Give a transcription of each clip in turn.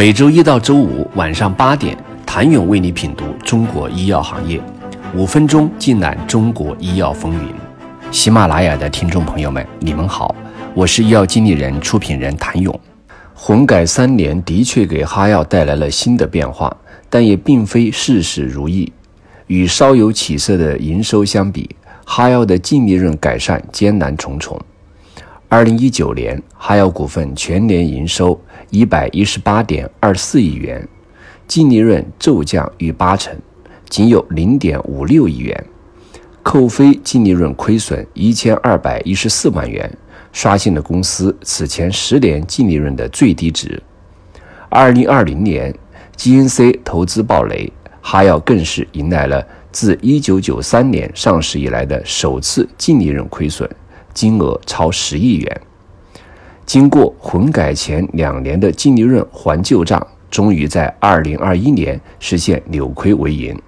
每周一到周五晚上8点，谭勇为你品读中国医药行业，5分钟尽览中国医药风云。喜马拉雅的听众朋友们，你们好，我是医药经理人、出品人谭勇。混改3年的确给哈药带来了新的变化，但也并非事事如意。与稍有起色的营收相比，哈药的净利润改善艰难重重。2019年，哈药股份全年营收 118.24 亿元，净利润骤降逾8成，仅有 0.56 亿元。扣非净利润亏损1214万元，刷新了公司此前10年净利润的最低值。2020年 GNC 投资暴雷，哈药更是迎来了自1993年上市以来的首次净利润亏损，金额超10亿元。经过混改前2年的净利润还旧账，终于在2021年实现扭亏为盈。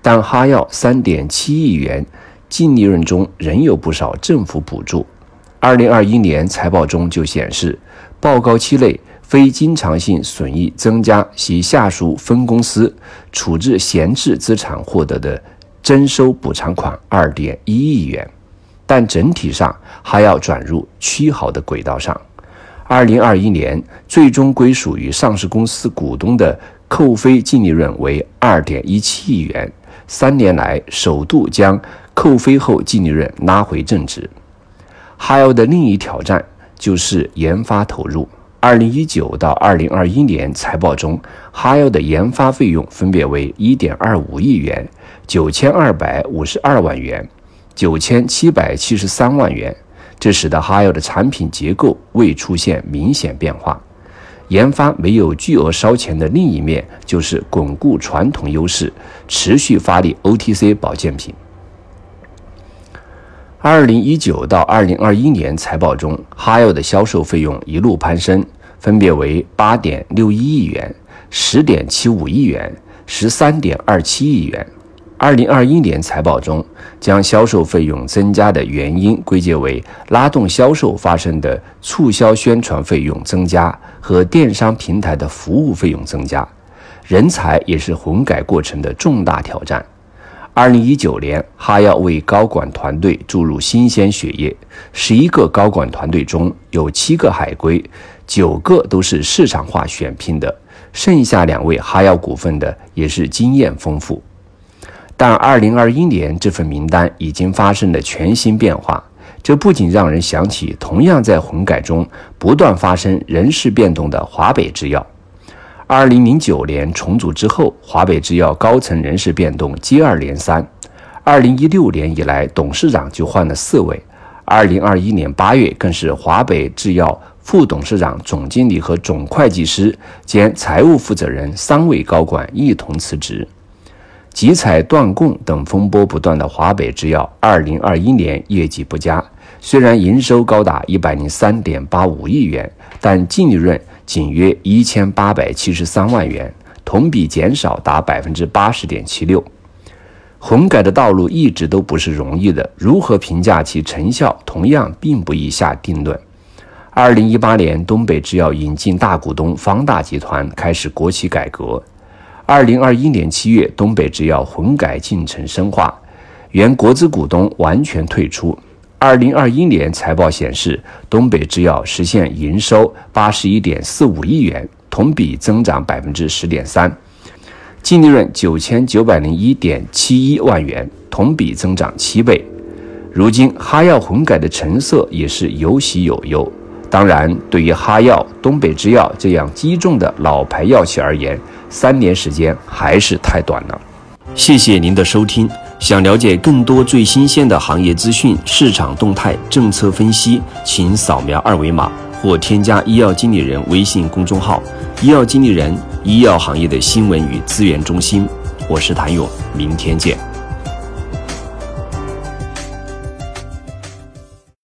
但哈药 3.7 亿元净利润中仍有不少政府补助。2021年财报中就显示，报告期内非经常性损益增加及下属分公司处置闲置资产获得的征收补偿款 2.1 亿元，但整体上哈药转入趋好的轨道上。2021年最终归属于上市公司股东的扣非净利润为 2.17 亿元，3年来首度将扣非后净利润拉回正值。哈药的另一挑战就是研发投入。2019到2021年财报中，哈药的研发费用分别为 1.25 亿元、9252万元、9773万元，这使得哈药的产品结构未出现明显变化。研发没有巨额烧钱的另一面就是巩固传统优势，持续发力 OTC 保健品。2019到2021年财报中，哈药的销售费用一路攀升，分别为 8.61 亿元、10.75 亿元、13.27 亿元。2021年财报中，将销售费用增加的原因归结为拉动销售发生的促销宣传费用增加和电商平台的服务费用增加。人才也是混改过程的重大挑战。2019年，哈药为高管团队注入新鲜血液，11个高管团队中有7个海归，9个都是市场化选聘的，剩下2位哈药股份的也是经验丰富。但2021年这份名单已经发生了全新变化，这不仅让人想起同样在混改中不断发生人事变动的华北制药。2009年重组之后，华北制药高层人事变动接二连三。2016年以来，董事长就换了4位。2021年8月更是华北制药副董事长、总经理和总会计师兼财务负责人3位高管一同辞职。集采断供等风波不断的华北制药2021年业绩不佳，虽然营收高达 103.85 亿元，但净利润仅约1873万元，同比减少达 80.76%。 混改的道路一直都不是容易的，如何评价其成效同样并不易下定论。2018年东北制药引进大股东方大集团，开始国企改革。2021年7月，东北制药混改进程深化，原国资股东完全退出。2021年财报显示，东北制药实现营收 81.45 亿元，同比增长 10.3%， 净利润 9901.71 万元，同比增长7倍。如今哈药混改的成色也是有喜有忧。当然，对于哈药、东北制药这样击中的老牌药企而言，3年时间还是太短了。谢谢您的收听。想了解更多最新鲜的行业资讯、市场动态、政策分析，请扫描2维码或添加医药经理人微信公众号“医药经理人”，医药行业的新闻与资源中心。我是谭勇，明天见。